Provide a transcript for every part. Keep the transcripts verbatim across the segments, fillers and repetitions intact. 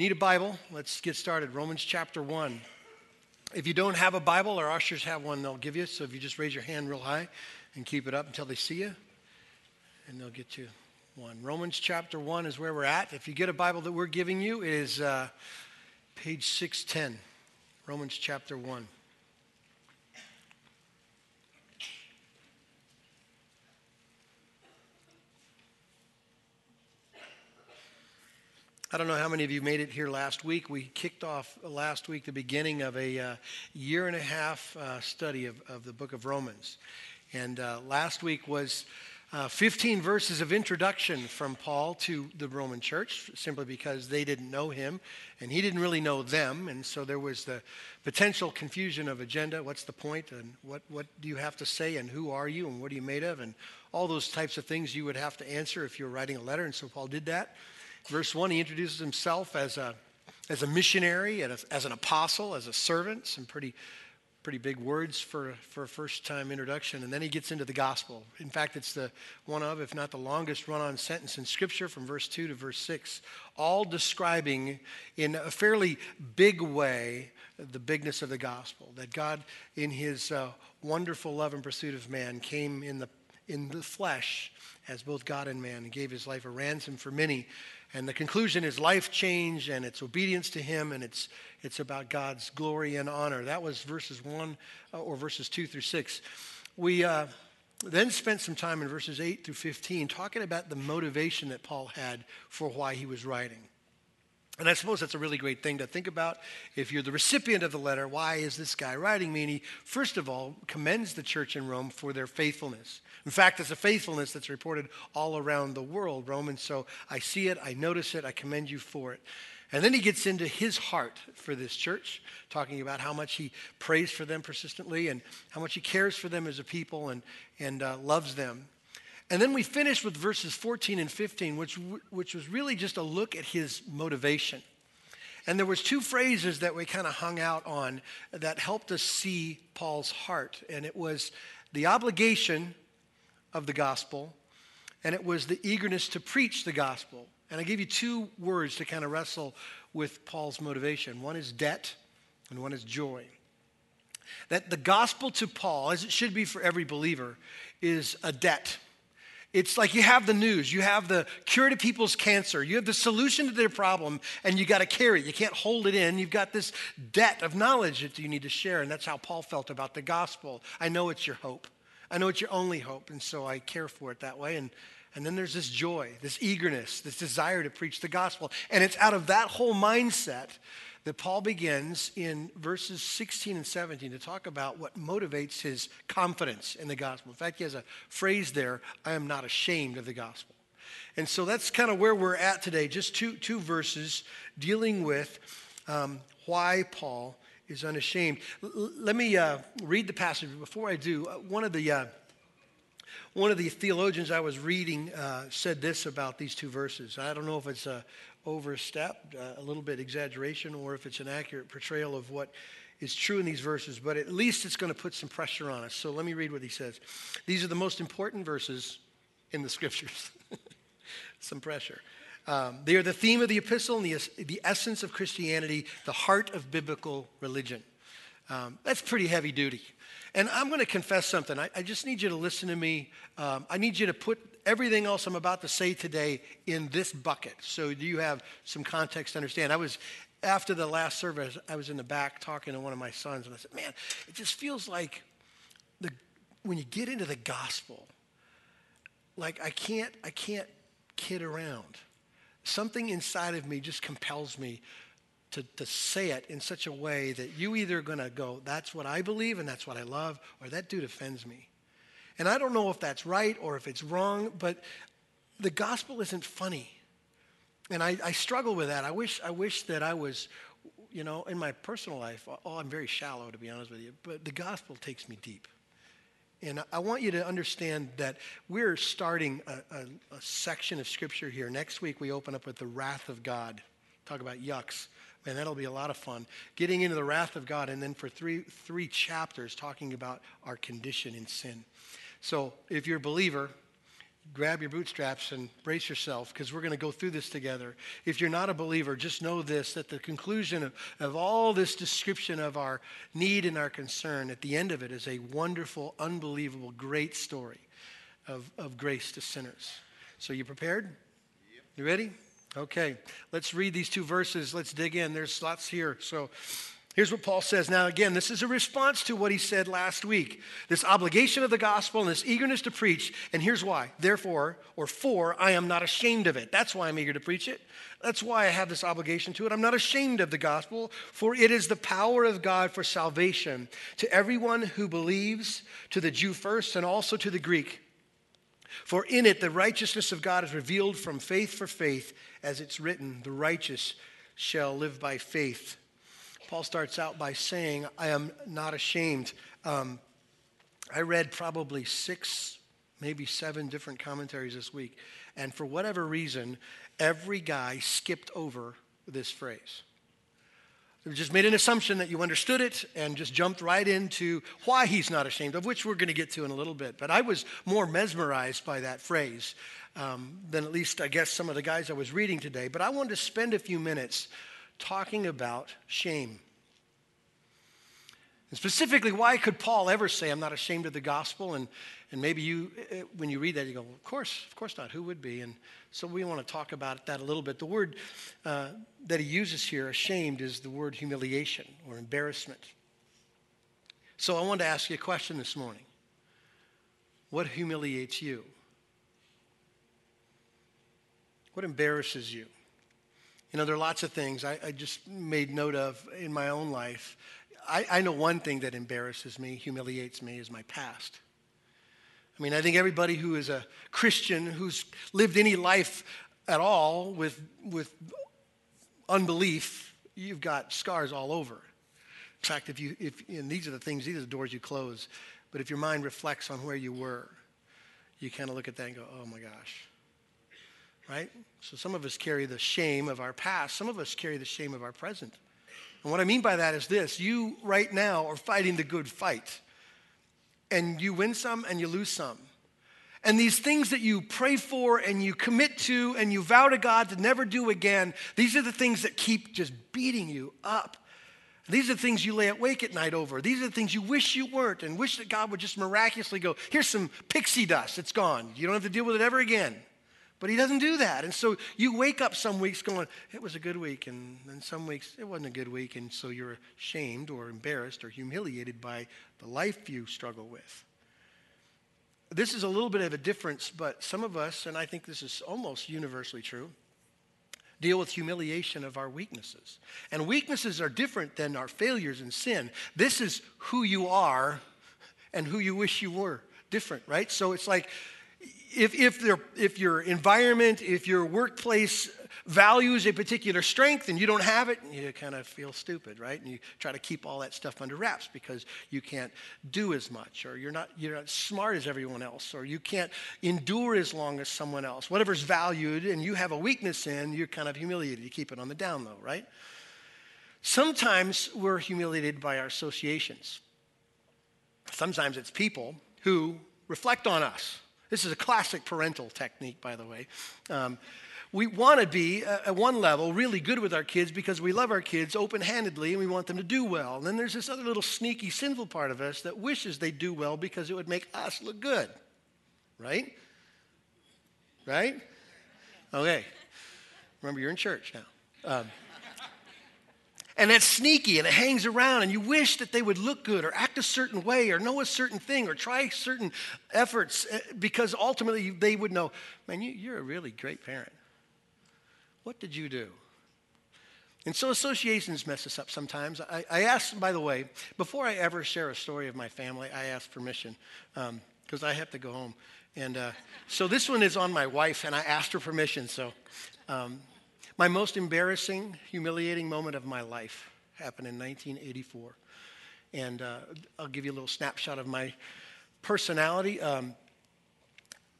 need a Bible, let's get started. Romans chapter one. If you don't have a Bible, our ushers have one they'll give you. So if you just raise your hand real high and keep it up until they see you, and they'll get you one. Romans chapter one is where we're at. If you get a Bible that we're giving you, it is uh, page six ten, Romans chapter one. I don't know how many of you made it here last week. We kicked off last week the beginning of a uh, year and a half uh, study of, of the book of Romans. And uh, last week was uh, fifteen verses of introduction from Paul to the Roman church, simply because they didn't know him and he didn't really know them. And so there was the potential confusion of agenda. What's the point? And what, what do you have to say? And who are you? And what are you made of? And all those types of things you would have to answer if you were writing a letter. And so Paul did that. Verse one, he introduces himself as a as a missionary, and as an apostle, as a servant. Some pretty pretty big words for, for a first-time introduction. And then he gets into the gospel. In fact, it's the one of, if not the longest run-on sentence in Scripture, from verse two to verse six, all describing in a fairly big way the bigness of the gospel, that God, in his uh, wonderful love and pursuit of man, came in the in the flesh as both God and man and gave his life a ransom for many. And the conclusion is life change, and it's obedience to him, and it's it's about God's glory and honor. That was verses one, or verses two through six. We uh, then spent some time in verses eight through fifteen talking about the motivation that Paul had for why he was writing. And I suppose that's a really great thing to think about if you're the recipient of the letter. Why is this guy writing me? And he, first of all, commends the church in Rome for their faithfulness. In fact, it's a faithfulness that's reported all around the world, Romans. So I see it, I notice it, I commend you for it. And then he gets into his heart for this church, talking about how much he prays for them persistently and how much he cares for them as a people and, and uh, loves them. And then we finish with verses fourteen and fifteen, which which was really just a look at his motivation. And there was two phrases that we kind of hung out on that helped us see Paul's heart. And it was the obligation of the gospel, and it was the eagerness to preach the gospel. And I give you two words to kind of wrestle with Paul's motivation. One is debt, and one is joy. That the gospel to Paul, as it should be for every believer, is a debt. It's like you have the news, you have the cure to people's cancer, you have the solution to their problem, and you got to carry it. You can't hold it in. You've got this debt of knowledge that you need to share, and that's how Paul felt about the gospel. I know it's your hope. I know it's your only hope, and so I care for it that way. And, and then there's this joy, this eagerness, this desire to preach the gospel. And it's out of that whole mindset that Paul begins in verses sixteen and seventeen to talk about what motivates his confidence in the gospel. In fact, he has a phrase there, I am not ashamed of the gospel. And so that's kind of where we're at today, just two, two verses dealing with um, why Paul is unashamed. L- let me uh, read the passage. Before I do, one of the, uh, one of the theologians I was reading uh, said this about these two verses. I don't know if it's a overstepped, uh, a little bit exaggeration, or if it's an accurate portrayal of what is true in these verses, but at least it's going to put some pressure on us. So let me read what he says. These are the most important verses in the scriptures. Some pressure. Um, they are the theme of the epistle and the, the essence of Christianity, the heart of biblical religion. Um, that's pretty heavy duty. And I'm going to confess something. I, I just need you to listen to me. Um, I need you to put everything else I'm about to say today in this bucket. So do you have some context to understand? I was, after the last service, I was in the back talking to one of my sons, and I said, man, it just feels like the when you get into the gospel, like I can't, I can't kid around. Something inside of me just compels me To, to say it in such a way that you either are going to go, that's what I believe and that's what I love, or that dude offends me. And I don't know if that's right or if it's wrong, but the gospel isn't funny. And I, I struggle with that. I wish I wish that I was, you know, in my personal life, oh, I'm very shallow, to be honest with you, but the gospel takes me deep. And I want you to understand that we're starting a, a, a section of Scripture here. Next week, we open up with the wrath of God. Talk about yucks. Man, that'll be a lot of fun. Getting into the wrath of God, and then for three three chapters talking about our condition in sin. So if you're a believer, grab your bootstraps and brace yourself, because we're going to go through this together. If you're not a believer, just know this, that the conclusion of, of all this description of our need and our concern, at the end of it is a wonderful, unbelievable, great story of, of grace to sinners. So you prepared? Yep. You ready? Okay. Let's read these two verses. Let's dig in. There's lots here. So here's what Paul says. Now, again, this is a response to what he said last week. This obligation of the gospel and this eagerness to preach. And here's why. Therefore, or for, I am not ashamed of it. That's why I'm eager to preach it. That's why I have this obligation to it. I'm not ashamed of the gospel, for it is the power of God for salvation to everyone who believes, to the Jew first and also to the Greek. For in it the righteousness of God is revealed from faith for faith, as it's written, the righteous shall live by faith. Paul starts out by saying, I am not ashamed. Um, I read probably six, maybe seven different commentaries this week. And for whatever reason, every guy skipped over this phrase. They just made an assumption that you understood it and just jumped right into why he's not ashamed of, which we're going to get to in a little bit. But I was more mesmerized by that phrase um, than at least, I guess, some of the guys I was reading today. But I wanted to spend a few minutes talking about shame. And specifically, why could Paul ever say, I'm not ashamed of the gospel? And and maybe you, when you read that, you go, well, of course, of course not. Who would be? And so we want to talk about that a little bit. The word uh, that he uses here, ashamed, is the word humiliation or embarrassment. So I wanted to ask you a question this morning. What humiliates you? What embarrasses you? You know, there are lots of things I, I just made note of in my own life. I, I know one thing that embarrasses me, humiliates me, is my past. I mean, I think everybody who is a Christian, who's lived any life at all with, with unbelief, you've got scars all over. In fact, if you, if, and these are the things, these are the doors you close, but if your mind reflects on where you were, you kind of look at that and go, oh my gosh. Right? So some of us carry the shame of our past. Some of us carry the shame of our present. And what I mean by that is this. You right now are fighting the good fight. And you win some and you lose some. And these things that you pray for and you commit to and you vow to God to never do again, these are the things that keep just beating you up. These are the things you lay awake at night over. These are the things you wish you weren't and wish that God would just miraculously go, here's some pixie dust. It's gone. You don't have to deal with it ever again. But he doesn't do that. And so you wake up some weeks going, it was a good week. And then some weeks, it wasn't a good week. And so you're ashamed or embarrassed or humiliated by the life you struggle with. This is a little bit of a difference, but some of us, and I think this is almost universally true, deal with humiliation of our weaknesses. And weaknesses are different than our failures and sin. This is who you are and who you wish you were. Different, right? So it's like, If if, there, if your environment, if your workplace values a particular strength and you don't have it, you kind of feel stupid, right? And you try to keep all that stuff under wraps because you can't do as much, or you're not you're not smart as everyone else, or you can't endure as long as someone else. Whatever's valued and you have a weakness in, you're kind of humiliated. You keep it on the down low, right? Sometimes we're humiliated by our associations. Sometimes it's people who reflect on us. This is a classic parental technique, by the way. Um, we want to be, uh, at one level, really good with our kids because we love our kids open-handedly and we want them to do well. And then there's this other little sneaky, sinful part of us that wishes they do well because it would make us look good. Right? Right? Okay. Remember, you're in church now. Um, And that's sneaky, and it hangs around, and you wish that they would look good or act a certain way or know a certain thing or try certain efforts because ultimately they would know, man, you, you're a really great parent. What did you do? And so associations mess us up sometimes. I, I asked, by the way, before I ever share a story of my family, I asked permission because um, I have to go home. And uh, so this one is on my wife, and I asked her permission, so... Um, My most embarrassing, humiliating moment of my life happened in nineteen eighty-four. And uh, I'll give you a little snapshot of my personality. Um,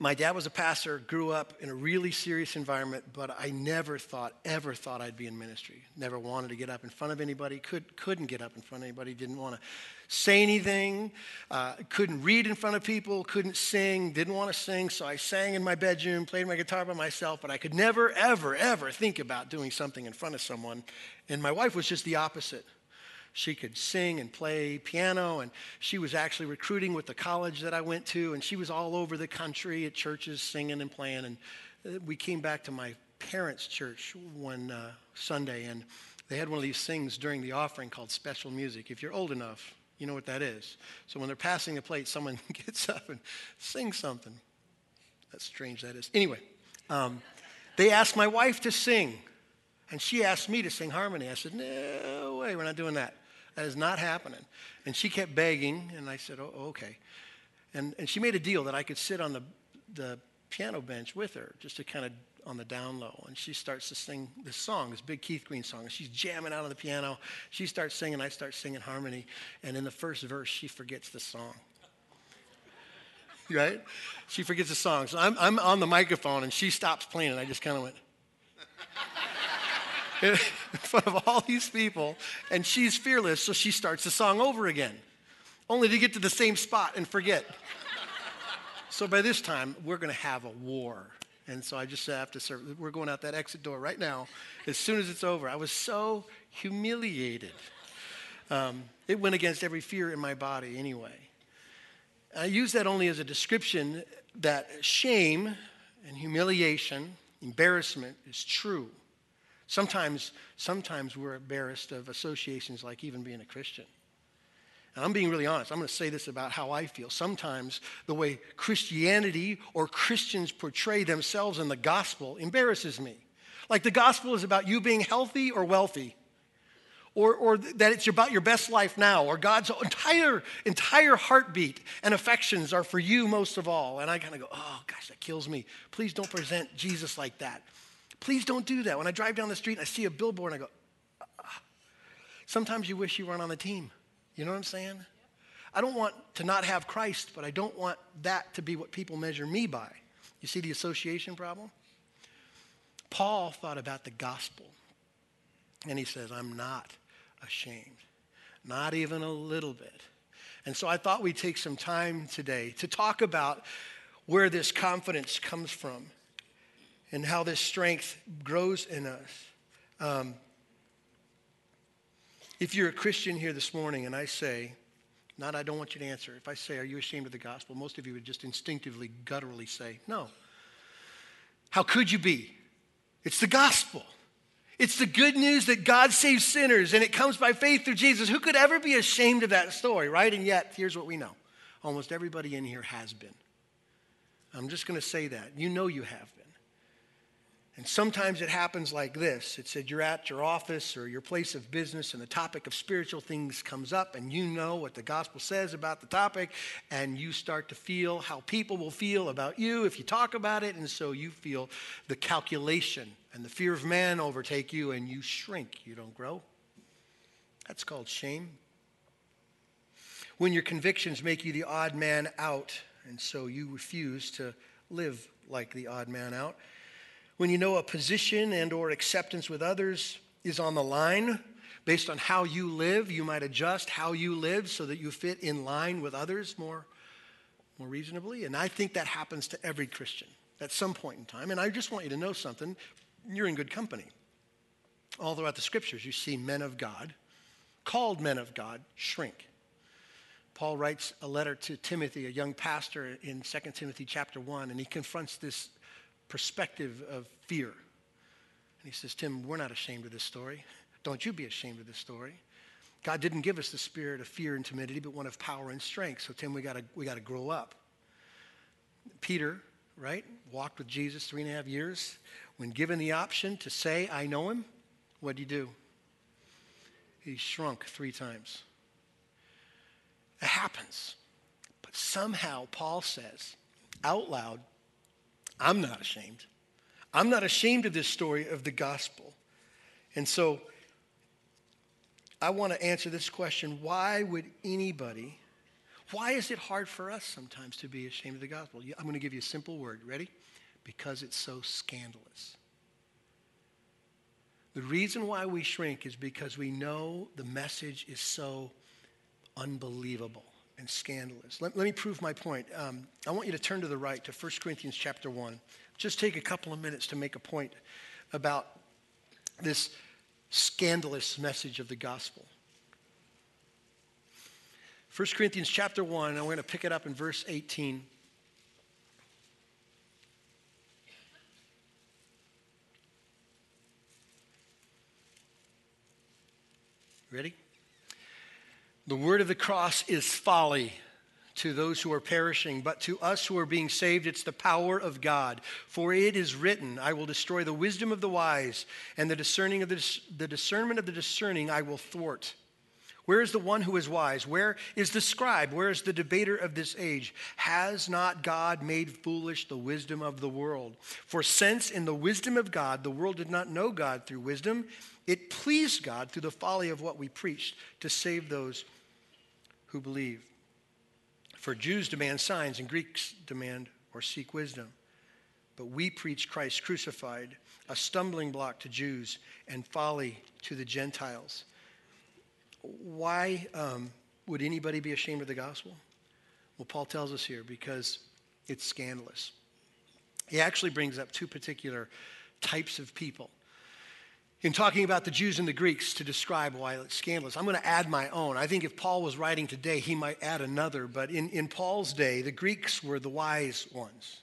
My dad was a pastor, grew up in a really serious environment, but I never thought, ever thought I'd be in ministry. Never wanted to get up in front of anybody, could, couldn't get up in front of anybody, didn't want to say anything, uh, couldn't read in front of people, couldn't sing, didn't want to sing, so I sang in my bedroom, played my guitar by myself, but I could never, ever, ever think about doing something in front of someone. And my wife was just the opposite. She could sing and play piano, and she was actually recruiting with the college that I went to, and she was all over the country at churches singing and playing. And we came back to my parents' church one uh, Sunday, and they had one of these things during the offering called special music. If you're old enough, you know what that is. So when they're passing the plate, someone gets up and sings something. That's strange, that is. Anyway, um, they asked my wife to sing, and she asked me to sing harmony. I said, no way, we're not doing that. That is not happening. And she kept begging, and I said, oh, okay. And and she made a deal that I could sit on the the piano bench with her, just to kind of on the down low. And she starts to sing this song, this big Keith Green song. And she's jamming out on the piano. She starts singing, I start singing harmony. And in the first verse, she forgets the song. Right? She forgets the song. So I'm, I'm on the microphone, and she stops playing, and I just kind of went... in front of all these people, and she's fearless, so she starts the song over again, only to get to the same spot and forget. So by this time, we're going to have a war. And so I just said after service, we're going out that exit door right now as soon as it's over. I was so humiliated. Um, it went against every fear in my body anyway. I use that only as a description that shame and humiliation, embarrassment is true. Sometimes, sometimes we're embarrassed of associations like even being a Christian. And I'm being really honest. I'm going to say this about how I feel. Sometimes the way Christianity or Christians portray themselves in the gospel embarrasses me. Like the gospel is about you being healthy or wealthy, or or that it's about your best life now, or God's entire entire heartbeat and affections are for you most of all. And I kind of go, oh, gosh, that kills me. Please don't present Jesus like that. Please don't do that. When I drive down the street and I see a billboard and I go, ah. Sometimes you wish you weren't on the team. You know what I'm saying? Yeah. I don't want to not have Christ, but I don't want that to be what people measure me by. You see the association problem? Paul thought about the gospel, and he says, I'm not ashamed, not even a little bit. And so I thought we'd take some time today to talk about where this confidence comes from, and how this strength grows in us. Um, if you're a Christian here this morning and I say, not I don't want you to answer. If I say, are you ashamed of the gospel? Most of you would just instinctively, gutturally say, no. How could you be? It's the gospel. It's the good news that God saves sinners and it comes by faith through Jesus. Who could ever be ashamed of that story, right? And yet, here's what we know. Almost everybody in here has been. I'm just going to say that. You know you have been. And sometimes it happens like this. It said you're at your office or your place of business and the topic of spiritual things comes up and you know what the gospel says about the topic and you start to feel how people will feel about you if you talk about it, and so you feel the calculation and the fear of man overtake you and you shrink. You don't grow. That's called shame. When your convictions make you the odd man out and so you refuse to live like the odd man out. When you know a position and or acceptance with others is on the line, based on how you live, you might adjust how you live so that you fit in line with others more, more reasonably. And I think that happens to every Christian at some point in time. And I just want you to know something. You're in good company. All throughout the scriptures, you see men of God, called men of God, shrink. Paul writes a letter to Timothy, a young pastor, in Second Timothy chapter one, and he confronts this perspective of fear. And he says, Tim, we're not ashamed of this story. Don't you be ashamed of this story. God didn't give us the spirit of fear and timidity, but one of power and strength. So Tim, we gotta we gotta grow up. Peter, right, walked with Jesus three and a half years. When given the option to say, I know him, what did he do? He shrunk three times. It happens. But somehow Paul says out loud, I'm not ashamed. I'm not ashamed of this story of the gospel. And so I want to answer this question. Why would anybody, Why is it hard for us sometimes to be ashamed of the gospel? I'm going to give you a simple word. Ready? Because it's so scandalous. The reason why we shrink is because we know the message is so unbelievable and scandalous. Let, let me prove my point. Um, I want you to turn to the right to First Corinthians chapter one. Just take a couple of minutes to make a point about this scandalous message of the gospel. First Corinthians chapter one, and we're going to pick it up in verse eighteen. Ready? The word of the cross is folly to those who are perishing, but to us who are being saved, it's the power of God. For it is written, I will destroy the wisdom of the wise, and the discerning of the, dis- the discernment of the discerning I will thwart. Where is the one who is wise? Where is the scribe? Where is the debater of this age? Has not God made foolish the wisdom of the world? For since in the wisdom of God, the world did not know God through wisdom, it pleased God through the folly of what we preached to save those who believe. For Jews demand signs and Greeks demand or seek wisdom. But we preach Christ crucified, a stumbling block to Jews and folly to the Gentiles. Why um, would anybody be ashamed of the gospel? Well, Paul tells us here, because it's scandalous. He actually brings up two particular types of people. In talking about the Jews and the Greeks to describe why it's scandalous, I'm going to add my own. I think if Paul was writing today, he might add another. But in, in Paul's day, the Greeks were the wise ones,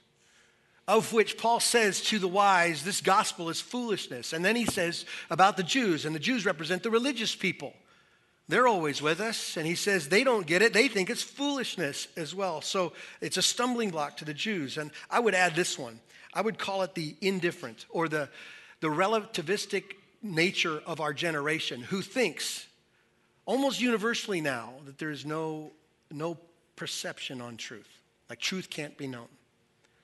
of which Paul says to the wise, this gospel is foolishness. And then he says about the Jews, and the Jews represent the religious people. They're always with us. And he says they don't get it. They think it's foolishness as well. So it's a stumbling block to the Jews. And I would add this one. I would call it the indifferent, or the, the relativistic nature of our generation, who thinks almost universally now that there is no, no perception on truth, like truth can't be known.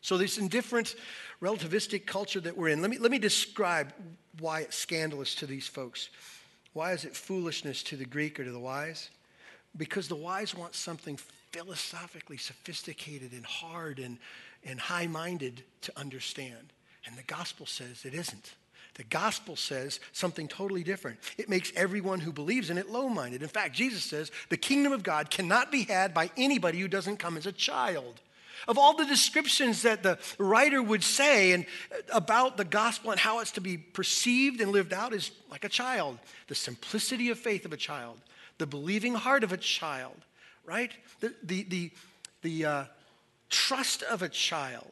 So this indifferent relativistic culture that we're in, let me, let me describe why it's scandalous to these folks. Why is it foolishness to the Greek or to the wise? Because the wise want something philosophically sophisticated and hard and, and high-minded to understand. And the gospel says it isn't. The gospel says something totally different. It makes everyone who believes in it low-minded. In fact, Jesus says the kingdom of God cannot be had by anybody who doesn't come as a child. Of all the descriptions that the writer would say and about the gospel and how it's to be perceived and lived out is like a child. The simplicity of faith of a child. The believing heart of a child, right? The, the, the, the uh, trust of a child.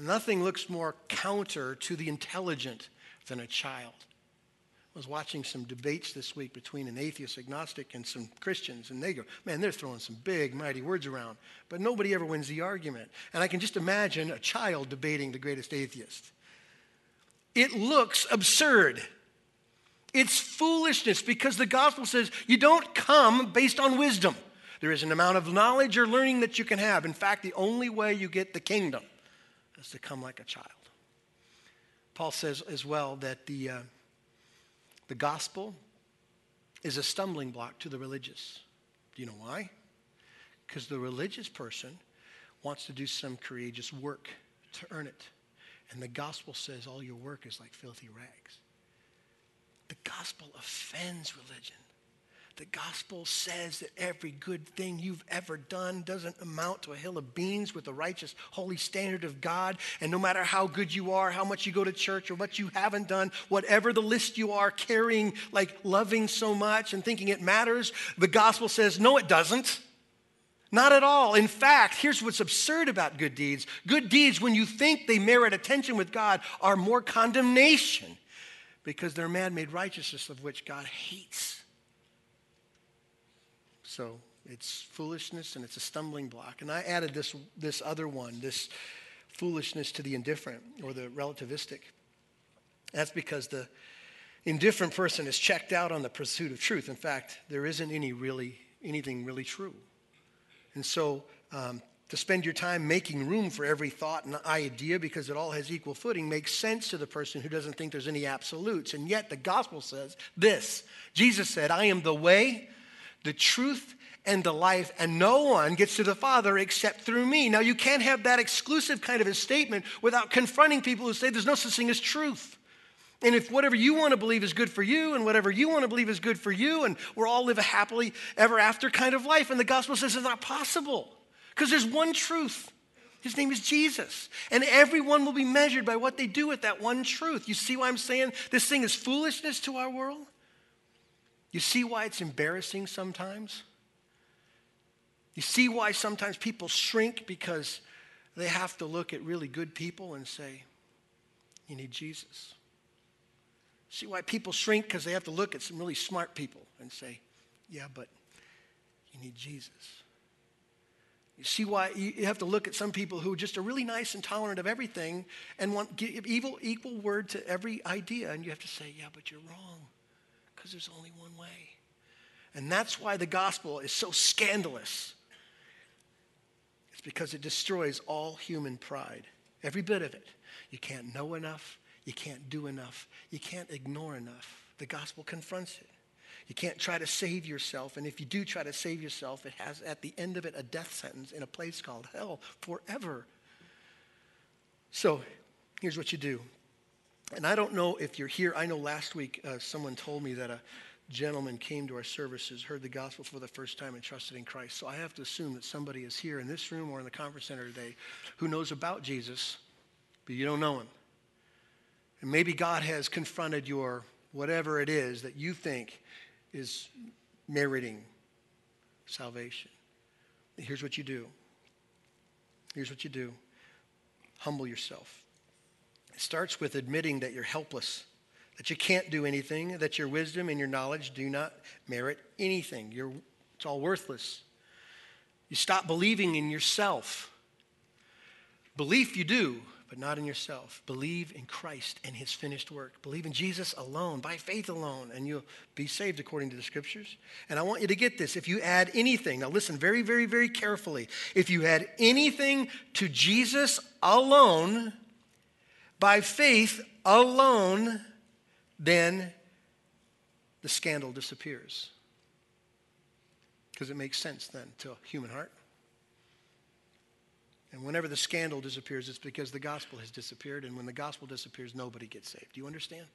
Nothing looks more counter to the intelligent than a child. I was watching some debates this week between an atheist, agnostic, and some Christians, and they go, man, they're throwing some big, mighty words around, but nobody ever wins the argument. And I can just imagine a child debating the greatest atheist. It looks absurd. It's foolishness, because the gospel says you don't come based on wisdom. There is an amount of knowledge or learning that you can have. In fact, the only way you get the kingdom is to come like a child. Paul says as well that the uh, the gospel is a stumbling block to the religious. Do you know why? Because the religious person wants to do some courageous work to earn it. And the gospel says all your work is like filthy rags. The gospel offends religion. The gospel says that every good thing you've ever done doesn't amount to a hill of beans with the righteous, holy standard of God. And no matter how good you are, how much you go to church, or what you haven't done, whatever the list you are carrying, like loving so much and thinking it matters, the gospel says, no, it doesn't. Not at all. In fact, here's what's absurd about good deeds. Good deeds, when you think they merit attention with God, are more condemnation, because they're man-made righteousness of which God hates. So it's foolishness and it's a stumbling block. And I added this, this other one, this foolishness to the indifferent or the relativistic. That's because the indifferent person is checked out on the pursuit of truth. In fact, there isn't any really anything really true. And so um, to spend your time making room for every thought and idea because it all has equal footing makes sense to the person who doesn't think there's any absolutes. And yet the gospel says this. Jesus said, I am the way, the truth, and to life, and no one gets to the Father except through me. Now, you can't have that exclusive kind of a statement without confronting people who say there's no such thing as truth. And if whatever you want to believe is good for you, and whatever you want to believe is good for you, and we'll all live a happily ever after kind of life, and the gospel says it's not possible because there's one truth. His name is Jesus, and everyone will be measured by what they do with that one truth. You see why I'm saying this thing is foolishness to our world? You see why it's embarrassing sometimes? You see why sometimes people shrink because they have to look at really good people and say, you need Jesus. See why people shrink because they have to look at some really smart people and say, yeah, but you need Jesus. You see why you have to look at some people who just are really nice and tolerant of everything and want give evil equal word to every idea, and you have to say, yeah, but you're wrong because there's only one way. And that's why the gospel is so scandalous. It's because it destroys all human pride, every bit of it. You can't know enough. You can't do enough. You can't ignore enough. The gospel confronts it. You can't try to save yourself, and if you do try to save yourself, it has at the end of it a death sentence in a place called hell forever. So here's what you do. And I don't know if you're here. I know last week uh, someone told me that a gentleman came to our services, heard the gospel for the first time, and trusted in Christ. So I have to assume that somebody is here in this room or in the conference center today who knows about Jesus, but you don't know him. And maybe God has confronted your whatever it is that you think is meriting salvation. Here's what you do. Here's what you do. Humble yourself. It starts with admitting that you're helpless, that you can't do anything, that your wisdom and your knowledge do not merit anything. You're, it's all worthless. You stop believing in yourself. Belief you do, but not in yourself. Believe in Christ and his finished work. Believe in Jesus alone, by faith alone, and you'll be saved according to the scriptures. And I want you to get this. If you add anything, now listen very, very, very carefully. If you add anything to Jesus alone, by faith alone, then the scandal disappears. Because it makes sense then to a human heart. And whenever the scandal disappears, it's because the gospel has disappeared. And when the gospel disappears, nobody gets saved. Do you understand?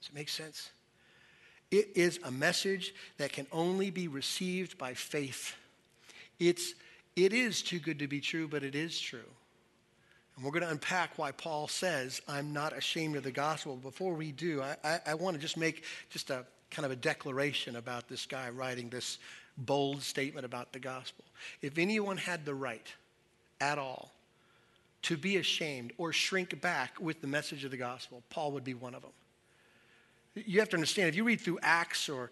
Does it make sense? It is a message that can only be received by faith. It's, it is too good to be true, but it is true. And we're going to unpack why Paul says, I'm not ashamed of the gospel. Before we do, I, I, I want to just make just a kind of a declaration about this guy writing this bold statement about the gospel. If anyone had the right at all to be ashamed or shrink back with the message of the gospel, Paul would be one of them. You have to understand, if you read through Acts or,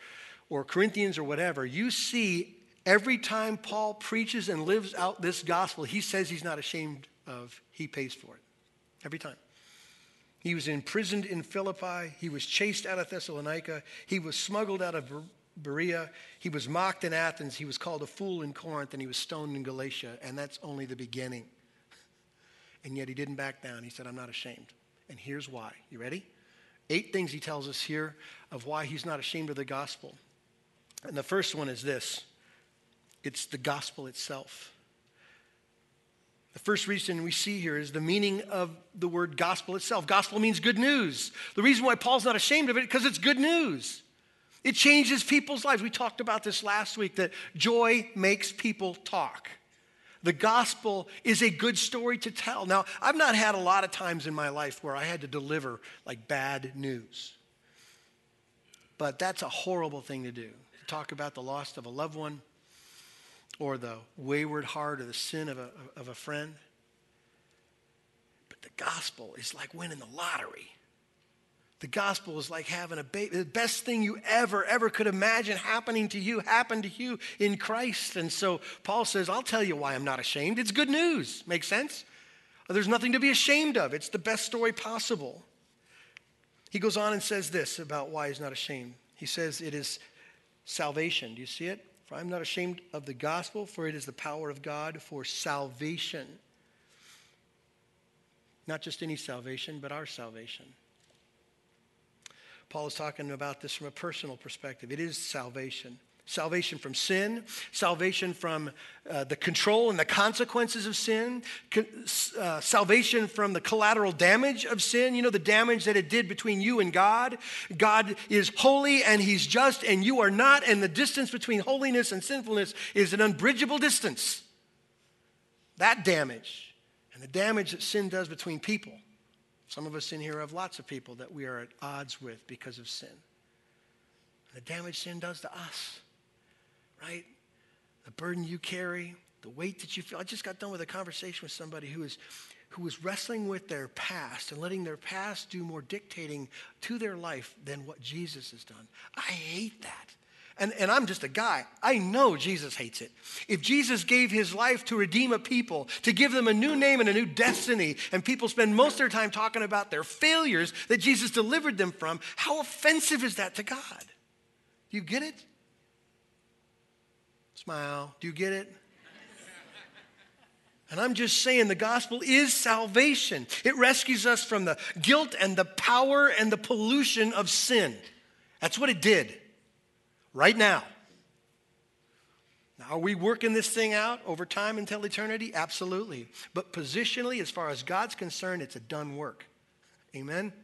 or Corinthians or whatever, you see every time Paul preaches and lives out this gospel, he says he's not ashamed of, he pays for it. Every time. He was imprisoned in Philippi. He was chased out of Thessalonica. He was smuggled out of Berea, he was mocked in Athens, he was called a fool in Corinth, and he was stoned in Galatia, and that's only the beginning. And yet he didn't back down. He said, I'm not ashamed. And here's why. You ready? Eight things he tells us here of why he's not ashamed of the gospel. And the first one is this. It's the gospel itself. The first reason we see here is the meaning of the word gospel itself. Gospel means good news. The reason why Paul's not ashamed of it is because it's good news. It changes people's lives. We talked about this last week, that joy makes people talk. The gospel is a good story to tell. Now, I've not had a lot of times in my life where I had to deliver, like, bad news. But that's a horrible thing to do, to talk about the loss of a loved one or the wayward heart or the sin of a, of a friend. But the gospel is like winning the lottery. The gospel is like having a baby. The best thing you ever, ever could imagine happening to you happened to you in Christ. And so Paul says, I'll tell you why I'm not ashamed. It's good news. Makes sense? There's nothing to be ashamed of. It's the best story possible. He goes on and says this about why he's not ashamed. He says it is salvation. Do you see it? For I'm not ashamed of the gospel, for it is the power of God for salvation. Not just any salvation, but our salvation. Paul is talking about this from a personal perspective. It is salvation. Salvation from sin, salvation from uh, the control and the consequences of sin, uh, salvation from the collateral damage of sin, you know, the damage that it did between you and God. God is holy and he's just and you are not, and the distance between holiness and sinfulness is an unbridgeable distance. That damage and the damage that sin does between people. Some of us in here have lots of people that we are at odds with because of sin. The damage sin does to us. Right? The burden you carry, the weight that you feel. I just got done with a conversation with somebody who is, who is wrestling with their past and letting their past do more dictating to their life than what Jesus has done. I hate that. And, and I'm just a guy. I know Jesus hates it. If Jesus gave his life to redeem a people, to give them a new name and a new destiny, and people spend most of their time talking about their failures that Jesus delivered them from, how offensive is that to God? Do you get it? Smile. Do you get it? And I'm just saying the gospel is salvation. It rescues us from the guilt and the power and the pollution of sin. That's what it did right now. Now, are we working this thing out over time until eternity? Absolutely. But positionally, as far as God's concerned, it's a done work. Amen?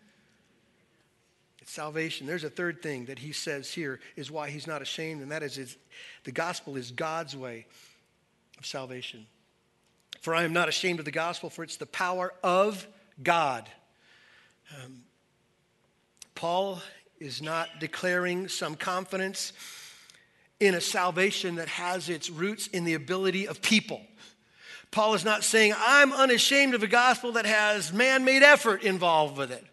Salvation. There's a third thing that he says here is why he's not ashamed, and that is his, the gospel is God's way of salvation. For I am not ashamed of the gospel, for it's the power of God. Um, Paul is not declaring some confidence in a salvation that has its roots in the ability of people. Paul is not saying, I'm unashamed of a gospel that has man-made effort involved with it.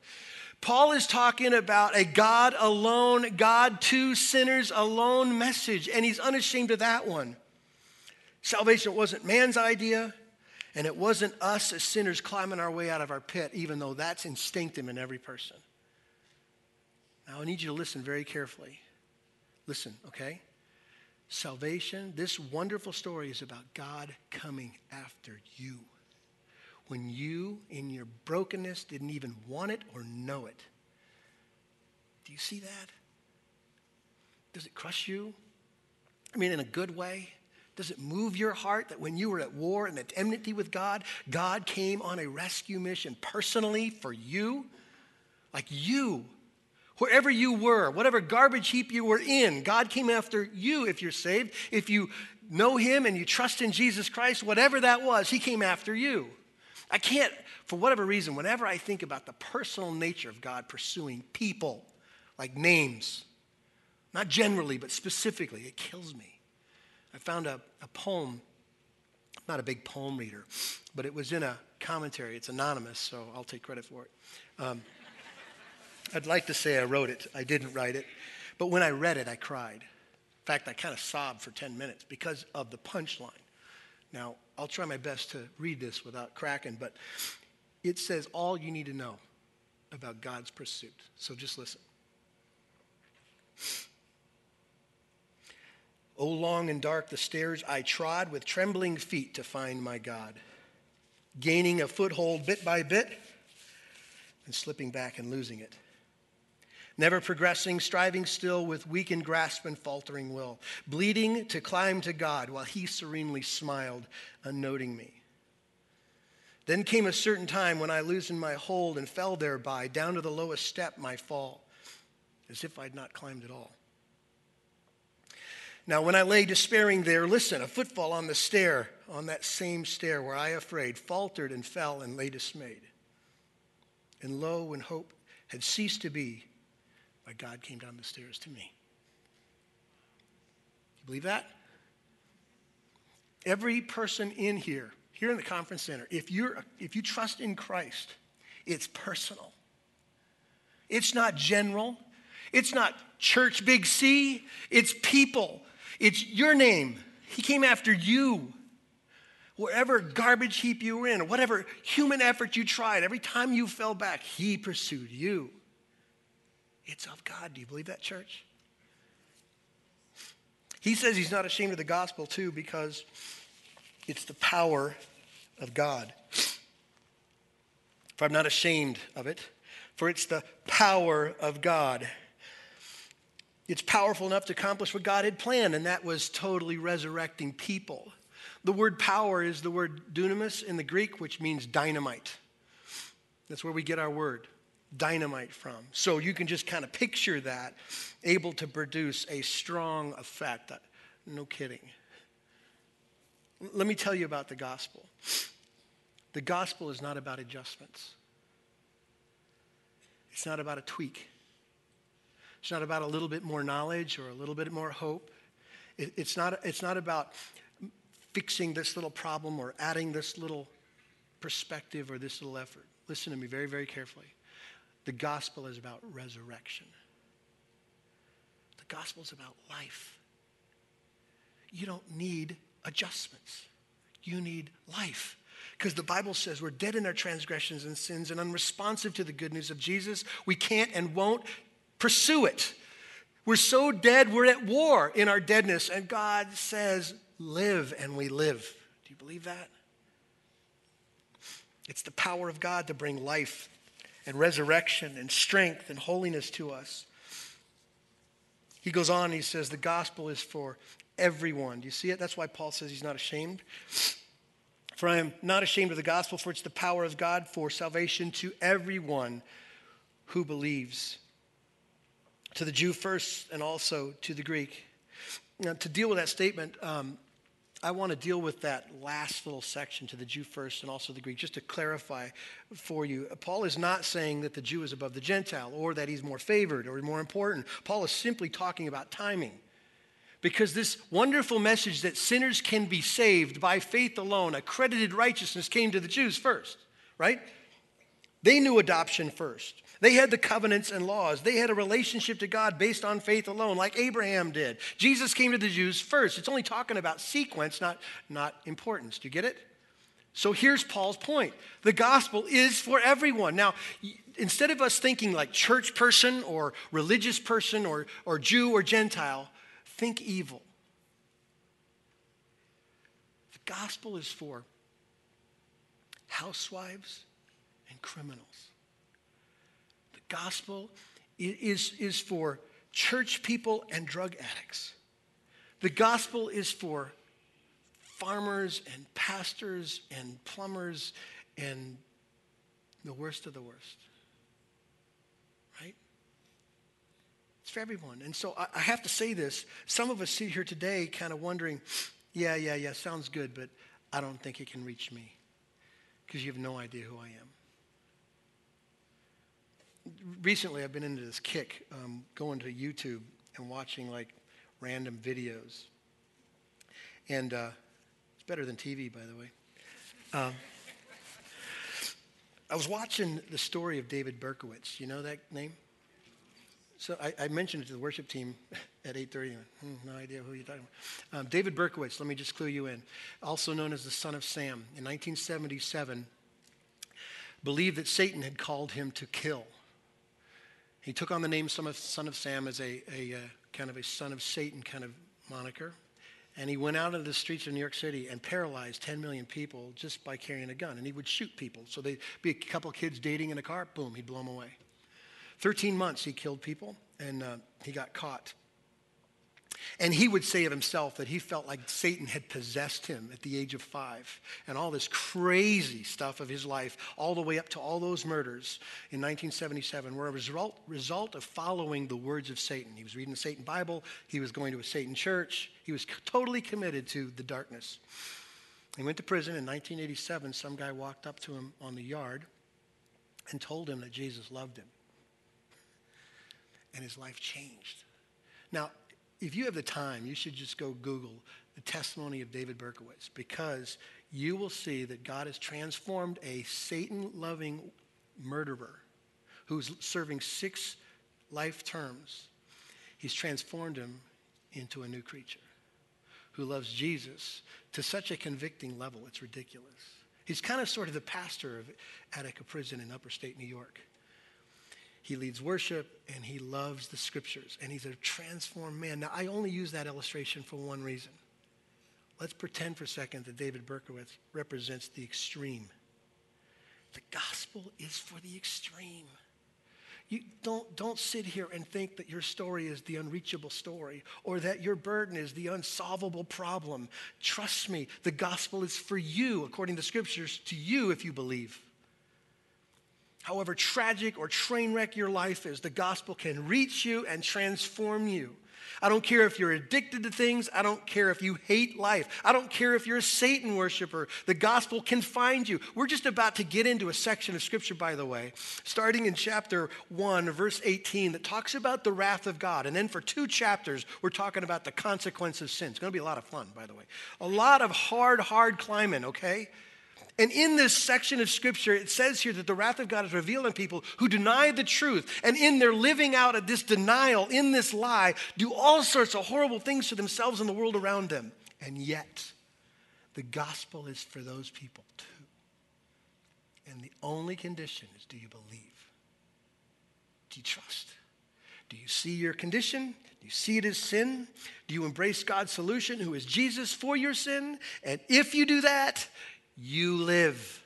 Paul is talking about a God alone, God to sinners alone message, and he's unashamed of that one. Salvation wasn't man's idea, and it wasn't us as sinners climbing our way out of our pit, even though that's instinctive in every person. Now, I need you to listen very carefully. Listen, okay? Salvation, this wonderful story is about God coming after you. When you, in your brokenness, didn't even want it or know it. Do you see that? Does it crush you? I mean, in a good way? Does it move your heart that when you were at war and at enmity with God, God came on a rescue mission personally for you? Like you, wherever you were, whatever garbage heap you were in, God came after you if you're saved. If you know him and you trust in Jesus Christ, whatever that was, he came after you. I can't, for whatever reason, whenever I think about the personal nature of God pursuing people, like names, not generally, but specifically, it kills me. I found a, a poem, I'm not a big poem reader, but it was in a commentary. It's anonymous, so I'll take credit for it. Um, I'd like to say I wrote it. I didn't write it. But when I read it, I cried. In fact, I kind of sobbed for ten minutes because of the punchline. Now, I'll try my best to read this without cracking, but it says all you need to know about God's pursuit. So just listen. Oh, long and dark the stairs I trod with trembling feet to find my God, gaining a foothold bit by bit and slipping back and losing it. Never progressing, striving still with weakened grasp and faltering will, bleeding to climb to God while he serenely smiled, unnoting me. Then came a certain time when I loosened my hold and fell thereby, down to the lowest step my fall, as if I'd not climbed at all. Now when I lay despairing there, listen, a footfall on the stair, on that same stair where I afraid, faltered and fell and lay dismayed. And lo, when hope had ceased to be, my God came down the stairs to me. You believe that? Every person in here, here in the conference center, if you're if you trust in Christ, it's personal. It's not general. It's not church big C. It's people. It's your name. He came after you. Wherever garbage heap you were in, or whatever human effort you tried, every time you fell back, he pursued you. It's of God. Do you believe that, church? He says he's not ashamed of the gospel, too, because it's the power of God. For I'm not ashamed of it, for it's the power of God. It's powerful enough to accomplish what God had planned, and that was totally resurrecting people. The word power is the word dunamis in the Greek, which means dynamite. That's where we get our word dynamite from. So you can just kind of picture that, able to produce a strong effect. No kidding. Let me tell you about the gospel. The gospel is not about adjustments. It's not about a tweak. It's not about a little bit more knowledge or a little bit more hope. It, it's not, it's not about fixing this little problem or adding this little perspective or this little effort. Listen to me very, very carefully. The gospel is about resurrection. The gospel is about life. You don't need adjustments. You need life. Because the Bible says we're dead in our transgressions and sins and unresponsive to the good news of Jesus. We can't and won't pursue it. We're so dead, we're at war in our deadness. And God says, live, and we live. Do you believe that? It's the power of God to bring life and resurrection and strength and holiness to us. He goes on, he says, the gospel is for everyone. Do you see it? That's why Paul says he's not ashamed. For I am not ashamed of the gospel, for it's the power of God for salvation to everyone who believes. To the Jew first and also to the Greek. Now, to deal with that statement, um, I want to deal with that last little section, to the Jew first and also the Greek, just to clarify for you. Paul is not saying that the Jew is above the Gentile or that he's more favored or more important. Paul is simply talking about timing. Because this wonderful message that sinners can be saved by faith alone, accredited righteousness, came to the Jews first, right? They knew adoption first. They had the covenants and laws. They had a relationship to God based on faith alone, like Abraham did. Jesus came to the Jews first. It's only talking about sequence, not, not importance. Do you get it? So here's Paul's point. The gospel is for everyone. Now, instead of us thinking like church person or religious person or, or Jew or Gentile, think evil. The gospel is for housewives and criminals. The gospel is, is for church people and drug addicts. The gospel is for farmers and pastors and plumbers and the worst of the worst. It's for everyone. And so I have to say this. Some of us sit here today kind of wondering, yeah, yeah, yeah, sounds good, but I don't think it can reach me, because you have no idea who I am. Recently, I've been into this kick, um, going to YouTube and watching like random videos. And uh, it's better than T V, by the way. Um, I was watching the story of David Berkowitz. You know that name? So I, I mentioned it to the worship team at eight thirty. Hmm, no idea who you're talking about. Um, David Berkowitz, let me just clue you in, also known as the Son of Sam, in nineteen seventy-seven, believed that Satan had called him to kill. He took on the name Son of, Son of Sam as a, a uh, kind of a Son of Satan kind of moniker. And he went out into the streets of New York City and paralyzed ten million people just by carrying a gun. And he would shoot people. So they'd be a couple of kids dating in a car, boom, he'd blow them away. thirteen months he killed people, and uh, he got caught. And he would say of himself that he felt like Satan had possessed him at the age of five. And all this crazy stuff of his life, all the way up to all those murders in nineteen seventy-seven, were a result, result of following the words of Satan. He was reading the Satan Bible. He was going to a Satan church. He was totally committed to the darkness. He went to prison in nineteen eighty-seven. Some guy walked up to him on the yard and told him that Jesus loved him. And his life changed. Now, if you have the time, you should just go Google the testimony of David Berkowitz, because you will see that God has transformed a Satan-loving murderer who's serving six life terms. He's transformed him into a new creature who loves Jesus to such a convicting level, it's ridiculous. He's kind of sort of the pastor of Attica Prison in Upper State New York. He leads worship, and he loves the scriptures, and he's a transformed man. Now, I only use that illustration for one reason. Let's pretend for a second that David Berkowitz represents the extreme. The gospel is for the extreme. You don't, don't sit here and think that your story is the unreachable story or that your burden is the unsolvable problem. Trust me, the gospel is for you, according to scriptures, to you if you believe. However tragic or train wreck your life is, the gospel can reach you and transform you. I don't care if you're addicted to things. I don't care if you hate life. I don't care if you're a Satan worshiper. The gospel can find you. We're just about to get into a section of scripture, by the way, starting in chapter one, verse eighteen, that talks about the wrath of God. And then for two chapters, we're talking about the consequence of sin. It's going to be a lot of fun, by the way. A lot of hard, hard climbing, okay? And in this section of scripture, it says here that the wrath of God is revealed on people who deny the truth, and in their living out of this denial, in this lie, do all sorts of horrible things to themselves and the world around them. And yet, the gospel is for those people too. And the only condition is, do you believe? Do you trust? Do you see your condition? Do you see it as sin? Do you embrace God's solution, who is Jesus, for your sin? And if you do that, you live.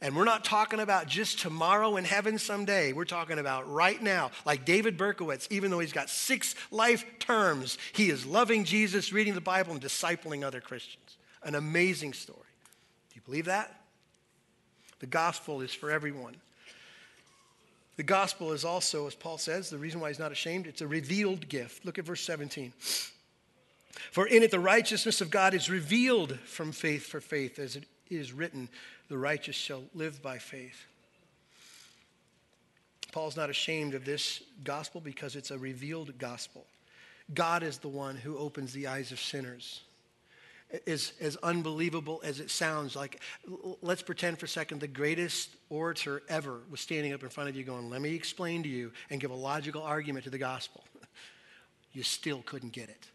And we're not talking about just tomorrow in heaven someday. We're talking about right now. Like David Berkowitz, even though he's got six life terms, he is loving Jesus, reading the Bible, and discipling other Christians. An amazing story. Do you believe that? The gospel is for everyone. The gospel is also, as Paul says, the reason why he's not ashamed, it's a revealed gift. Look at verse seventeen. For in it the righteousness of God is revealed from faith for faith, as it is written, the righteous shall live by faith. Paul's not ashamed of this gospel because it's a revealed gospel. God is the one who opens the eyes of sinners. As, as unbelievable as it sounds, like, let's pretend for a second the greatest orator ever was standing up in front of you going, let me explain to you and give a logical argument to the gospel. You still couldn't get it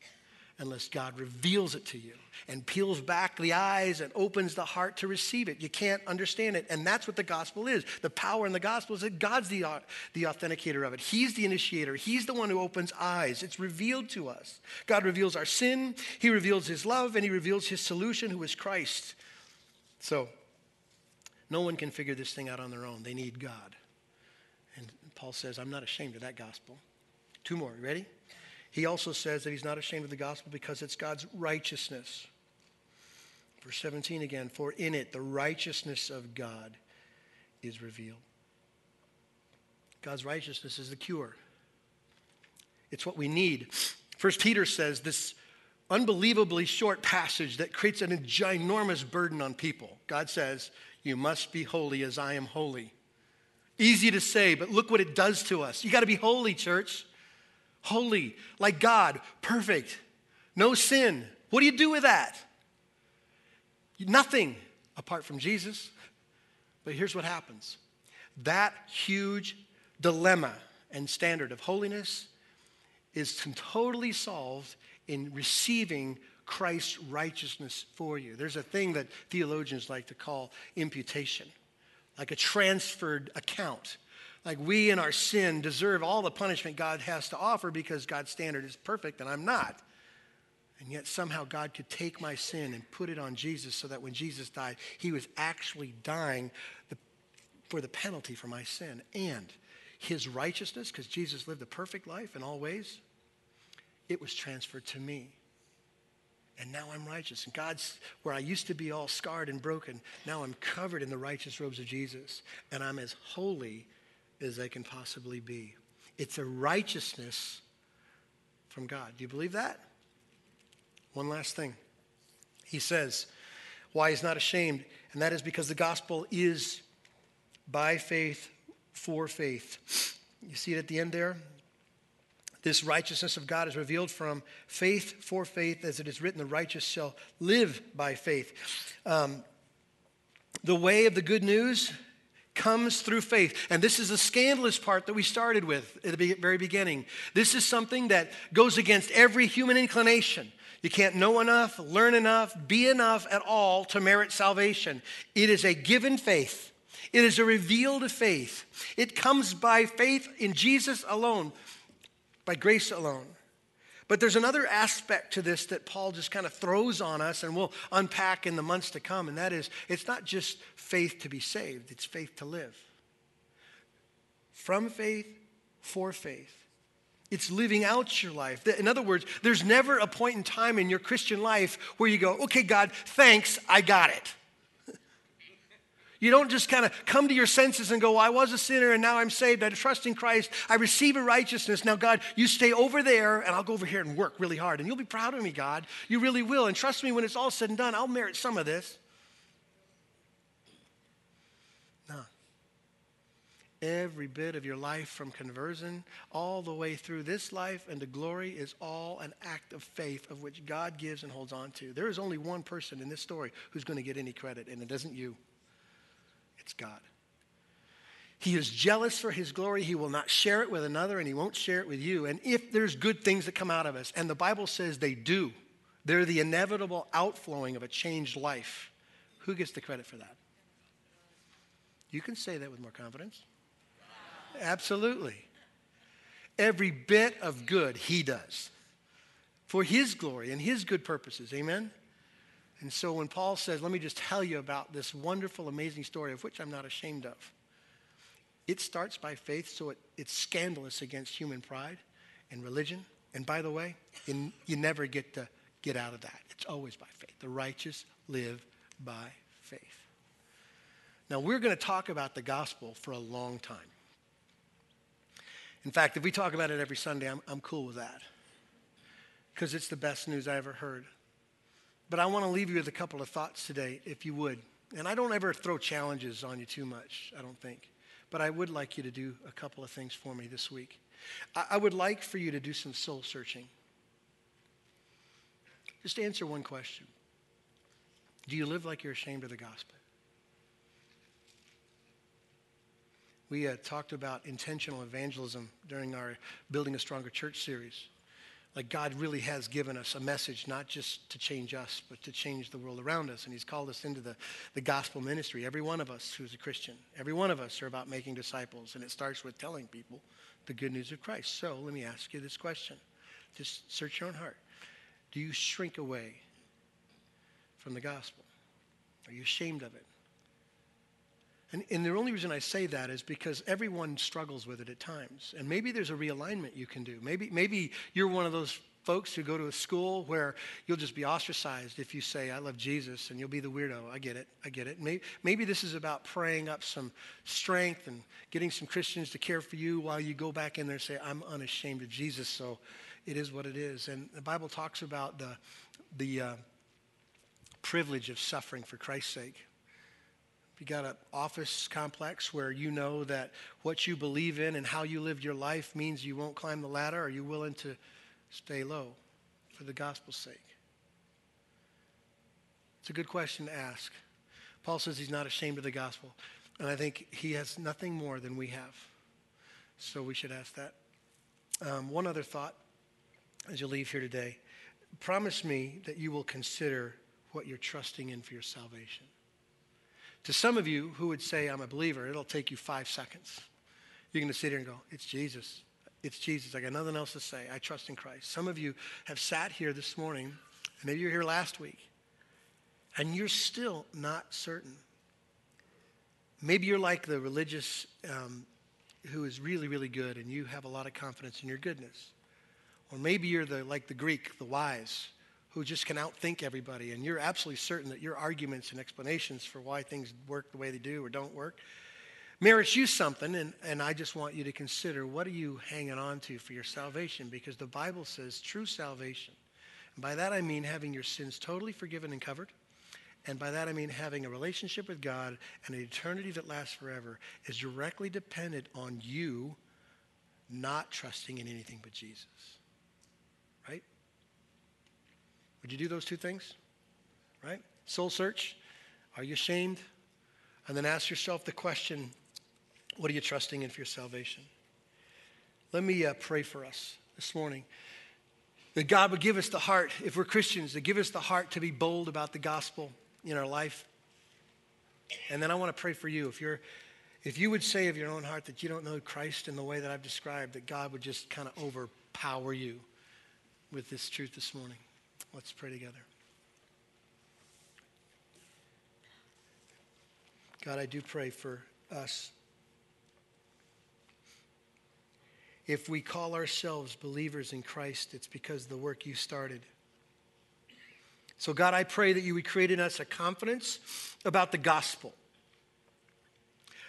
unless God reveals it to you and peels back the eyes and opens the heart to receive it. You can't understand it. And that's what the gospel is. The power in the gospel is that God's the, the authenticator of it. He's the initiator. He's the one who opens eyes. It's revealed to us. God reveals our sin. He reveals his love, and he reveals his solution, who is Christ. So no one can figure this thing out on their own. They need God. And Paul says, I'm not ashamed of that gospel. Two more. You ready? He also says that he's not ashamed of the gospel because it's God's righteousness. Verse seventeen again, for in it the righteousness of God is revealed. God's righteousness is the cure. It's what we need. First Peter says this unbelievably short passage that creates an ginormous burden on people. God says, you must be holy as I am holy. Easy to say, but look what it does to us. You got to be holy, church. Holy, like God, perfect, no sin. What do you do with that? Nothing apart from Jesus. But here's what happens. That huge dilemma and standard of holiness is totally solved in receiving Christ's righteousness for you. There's a thing that theologians like to call imputation, like a transferred account. Like we in our sin deserve all the punishment God has to offer because God's standard is perfect and I'm not. And yet somehow God could take my sin and put it on Jesus so that when Jesus died, he was actually dying the, for the penalty for my sin. And his righteousness, because Jesus lived a perfect life in all ways, it was transferred to me. And now I'm righteous. And God's, where I used to be all scarred and broken, now I'm covered in the righteous robes of Jesus. And I'm as holy as they can possibly be. It's a righteousness from God. Do you believe that? One last thing. He says why he's not ashamed, and that is because the gospel is by faith for faith. You see it at the end there? This righteousness of God is revealed from faith for faith, as it is written, the righteous shall live by faith. Um, the way of the good news comes through faith. And this is the scandalous part that we started with at the very beginning. This is something that goes against every human inclination. You can't know enough, learn enough, be enough at all to merit salvation. It is a given faith. It is a revealed faith. It comes by faith in Jesus alone, by grace alone. But there's another aspect to this that Paul just kind of throws on us, and we'll unpack in the months to come, and that is, it's not just faith to be saved, it's faith to live. From faith for faith. It's living out your life. In other words, there's never a point in time in your Christian life where you go, okay, God, thanks, I got it. You don't just kind of come to your senses and go, well, I was a sinner and now I'm saved. I trust in Christ. I receive a righteousness. Now, God, you stay over there and I'll go over here and work really hard. And you'll be proud of me, God. You really will. And trust me, when it's all said and done, I'll merit some of this. Every bit of your life from conversion all the way through this life and to glory is all an act of faith of which God gives and holds on to. There is only one person in this story who's going to get any credit, and it isn't you. It's God. He is jealous for his glory. He will not share it with another, and he won't share it with you. And if there's good things that come out of us, and the Bible says they do, they're the inevitable outflowing of a changed life. Who gets the credit for that? You can say that with more confidence. Absolutely. Every bit of good he does for his glory and his good purposes. Amen? And so when Paul says, let me just tell you about this wonderful, amazing story of which I'm not ashamed of. It starts by faith, so it, it's scandalous against human pride and religion. And by the way, you, you never get to get out of that. It's always by faith. The righteous live by faith. Now, we're going to talk about the gospel for a long time. In fact, if we talk about it every Sunday, I'm, I'm cool with that because it's the best news I ever heard. But I want to leave you with a couple of thoughts today, if you would. And I don't ever throw challenges on you too much, I don't think. But I would like you to do a couple of things for me this week. I, I would like for you to do some soul searching. Just answer one question. Do you live like you're ashamed of the gospel? We uh, talked about intentional evangelism during our Building a Stronger Church series. Like God really has given us a message, not just to change us, but to change the world around us. And he's called us into the, the gospel ministry. Every one of us who's a Christian, every one of us are about making disciples. And it starts with telling people the good news of Christ. So let me ask you this question. Just search your own heart. Do you shrink away from the gospel? Are you ashamed of it? And, and the only reason I say that is because everyone struggles with it at times. And maybe there's a realignment you can do. Maybe, maybe you're one of those folks who go to a school where you'll just be ostracized if you say, I love Jesus, and you'll be the weirdo. I get it. I get it. Maybe, maybe this is about praying up some strength and getting some Christians to care for you while you go back in there and say, I'm unashamed of Jesus, so it is what it is. And the Bible talks about the, the uh, privilege of suffering for Christ's sake. You got an office complex where you know that what you believe in and how you live your life means you won't climb the ladder. Are you willing to stay low for the gospel's sake? It's a good question to ask. Paul says he's not ashamed of the gospel. And I think he has nothing more than we have. So we should ask that. Um, one other thought as you leave here today. Promise me that you will consider what you're trusting in for your salvation. To some of you who would say, I'm a believer, it'll take you five seconds. You're going to sit here and go, it's Jesus. It's Jesus. I got nothing else to say. I trust in Christ. Some of you have sat here this morning, and maybe you were here last week, and you're still not certain. Maybe you're like the religious um, who is really, really good, and you have a lot of confidence in your goodness. Or maybe you're the like the Greek, the wise, who just can outthink everybody, and you're absolutely certain that your arguments and explanations for why things work the way they do or don't work merits you something, and, and I just want you to consider, what are you hanging on to for your salvation? Because the Bible says true salvation, and by that I mean having your sins totally forgiven and covered, and by that I mean having a relationship with God and an eternity that lasts forever, is directly dependent on you not trusting in anything but Jesus. Would you do those two things, right? Soul search, are you ashamed? And then ask yourself the question, what are you trusting in for your salvation? Let me uh, pray for us this morning. That God would give us the heart, if we're Christians, to give us the heart to be bold about the gospel in our life. And then I want to pray for you. If you're, if you would say of your own heart that you don't know Christ in the way that I've described, that God would just kind of overpower you with this truth this morning. Let's pray together. God, I do pray for us If we call ourselves believers in Christ, it's because of the work you started. So God, I pray that you would create in us a confidence about the gospel.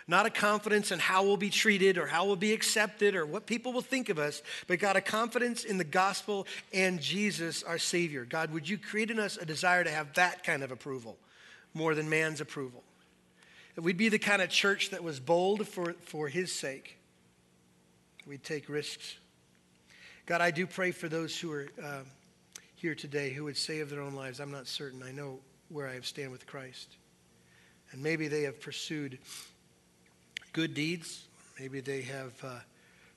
Not a confidence in how we'll be treated or how we'll be accepted or what people will think of us, but God, a confidence in the gospel and Jesus, our Savior. God, would you create in us a desire to have that kind of approval more than man's approval? That we'd be the kind of church that was bold for, for his sake. We'd take risks. God, I do pray for those who are uh, here today who would say of their own lives, I'm not certain. I know where I have stand with Christ. And maybe they have pursued good deeds, maybe they have uh,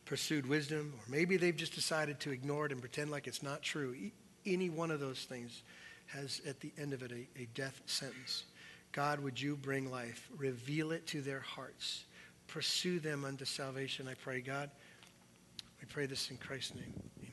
pursued wisdom, or maybe they've just decided to ignore it and pretend like it's not true. E- any one of those things has at the end of it a, a death sentence. God, would you bring life? Reveal it to their hearts. Pursue them unto salvation, I pray, God. We pray this in Christ's name.